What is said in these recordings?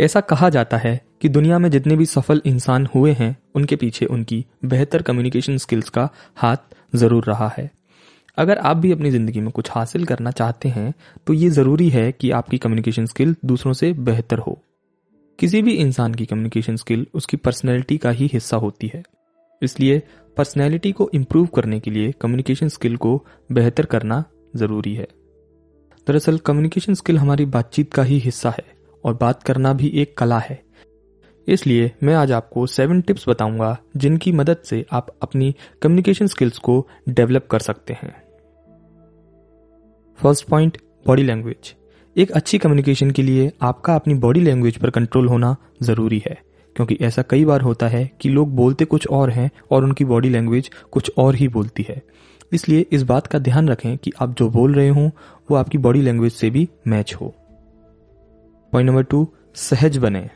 ऐसा कहा जाता है कि दुनिया में जितने भी सफल इंसान हुए हैं उनके पीछे उनकी बेहतर कम्युनिकेशन स्किल्स का हाथ जरूर रहा है। अगर आप भी अपनी ज़िंदगी में कुछ हासिल करना चाहते हैं तो ये ज़रूरी है कि आपकी कम्युनिकेशन स्किल दूसरों से बेहतर हो। किसी भी इंसान की कम्युनिकेशन स्किल उसकी पर्सनैलिटी का ही हिस्सा होती है, इसलिए पर्सनैलिटी को इम्प्रूव करने के लिए कम्युनिकेशन स्किल को बेहतर करना ज़रूरी है। दरअसल कम्युनिकेशन स्किल हमारी बातचीत का ही हिस्सा है और बात करना भी एक कला है। इसलिए मैं आज आपको 7 टिप्स बताऊंगा जिनकी मदद से आप अपनी कम्युनिकेशन स्किल्स को डेवलप कर सकते हैं। First point, body language. एक अच्छी कम्युनिकेशन के लिए आपका अपनी बॉडी लैंग्वेज पर कंट्रोल होना ज़रूरी है, क्योंकि ऐसा कई बार होता है कि लोग बोलते कुछ और हैं और उनकी बॉडी लैंग्वेज कुछ और ही बोलती है। इसलिए इस बात का ध्यान रखें कि आप जो बोल रहे हों वो आपकी बॉडी लैंग्वेज से भी मैच हो। पॉइंट नंबर 2, सहज बने।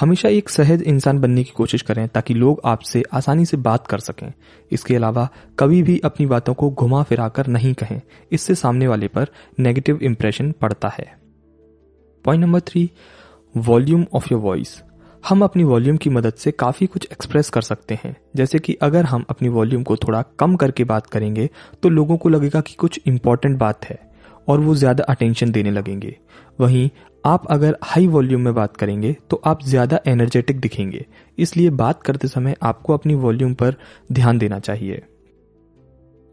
हमेशा एक सहज इंसान बनने की कोशिश करें ताकि लोग आपसे आसानी से बात कर सकें। इसके अलावा कभी भी अपनी बातों को घुमा फिरा कर नहीं कहें, इससे सामने वाले पर नेगेटिव इंप्रेशन पड़ता है। Point number 3, volume of your voice. हम अपनी वॉल्यूम की मदद से काफ़ी कुछ एक्सप्रेस कर सकते हैं, जैसे कि अगर हम अपनी वॉल्यूम को थोड़ा कम करके बात करेंगे तो लोगों को लगेगा कि कुछ इंपॉर्टेंट बात है और वो ज़्यादा अटेंशन देने लगेंगे। वहीं आप अगर हाई वॉल्यूम में बात करेंगे तो आप ज़्यादा एनर्जेटिक दिखेंगे, इसलिए बात करते समय आपको अपनी वॉल्यूम पर ध्यान देना चाहिए।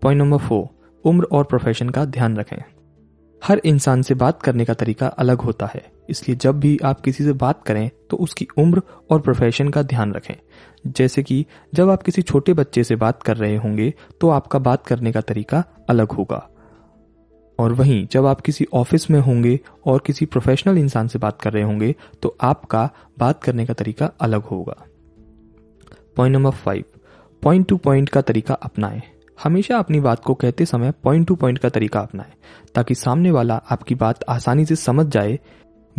पॉइंट नंबर 4, उम्र और प्रोफेशन का ध्यान रखें। हर इंसान से बात करने का तरीका अलग होता है, इसलिए जब भी आप किसी से बात करें तो उसकी उम्र और प्रोफेशन का ध्यान रखें। जैसे कि जब आप किसी छोटे बच्चे से बात कर रहे होंगे तो आपका बात करने का तरीका अलग होगा, और वहीं जब आप किसी ऑफिस में होंगे और किसी प्रोफेशनल इंसान से बात कर रहे होंगे तो आपका बात करने का तरीका अलग होगा। Point number 5, point to point का तरीका अपनाएं। हमेशा अपनी बात को कहते समय पॉइंट टू पॉइंट का तरीका अपनाएं ताकि सामने वाला आपकी बात आसानी से समझ जाए।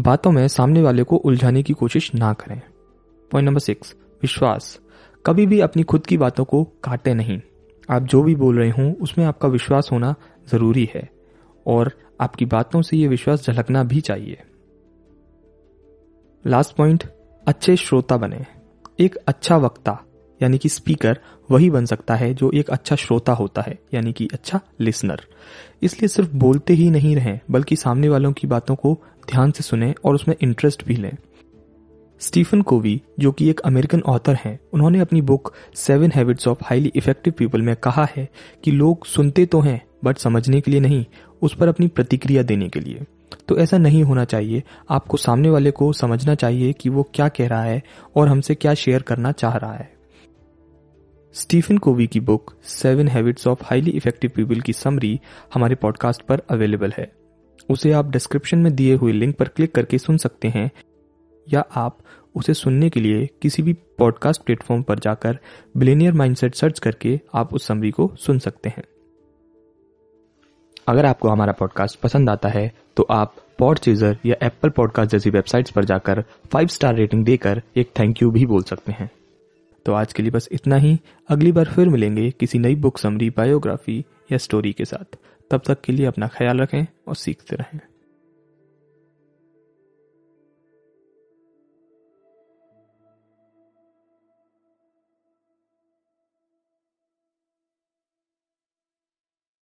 बातों में सामने वाले को उलझाने की कोशिश ना करें। पॉइंट नंबर 6, विश्वास। कभी भी अपनी खुद की बातों को काटें नहीं। आप जो भी बोल रहे हों उसमें आपका विश्वास होना ज़रूरी है और आपकी बातों से ये विश्वास झलकना भी चाहिए। लास्ट पॉइंट, अच्छे श्रोता बने। एक अच्छा वक्ता यानी कि स्पीकर वही बन सकता है जो एक अच्छा श्रोता होता है यानी कि अच्छा लिसनर। इसलिए सिर्फ बोलते ही नहीं रहें बल्कि सामने वालों की बातों को ध्यान से सुनें और उसमें इंटरेस्ट भी लें। स्टीफन कोवी, जो कि एक अमेरिकन ऑथर हैं, उन्होंने अपनी book 7 habits of highly effective people में कहा है कि लोग सुनते तो हैं बट समझने के लिए नहीं, उस पर अपनी प्रतिक्रिया देने के लिए। तो ऐसा नहीं होना चाहिए। आपको सामने वाले को समझना चाहिए कि वो क्या कह रहा है और हमसे क्या शेयर करना चाह रहा है। स्टीफन कोवी की book 7 habits of highly effective people की समरी हमारे पॉडकास्ट पर अवेलेबल है। उसे आप डिस्क्रिप्शन में दिए हुए लिंक पर क्लिक करके सुन सकते हैं, या आप उसे सुनने के लिए किसी भी पॉडकास्ट प्लेटफॉर्म पर जाकर बिलियनियर माइंडसेट सर्च करके आप उस समरी को सुन सकते हैं। अगर आपको हमारा पॉडकास्ट पसंद आता है तो आप पॉडचेजर या एप्पल पॉडकास्ट जैसी वेबसाइट्स पर जाकर 5-स्टार रेटिंग देकर एक थैंक यू भी बोल सकते हैं। तो आज के लिए बस इतना ही। अगली बार फिर मिलेंगे किसी नई बुक समरी, बायोग्राफी या स्टोरी के साथ। तब तक के लिए अपना ख्याल रखें और सीखते रहें।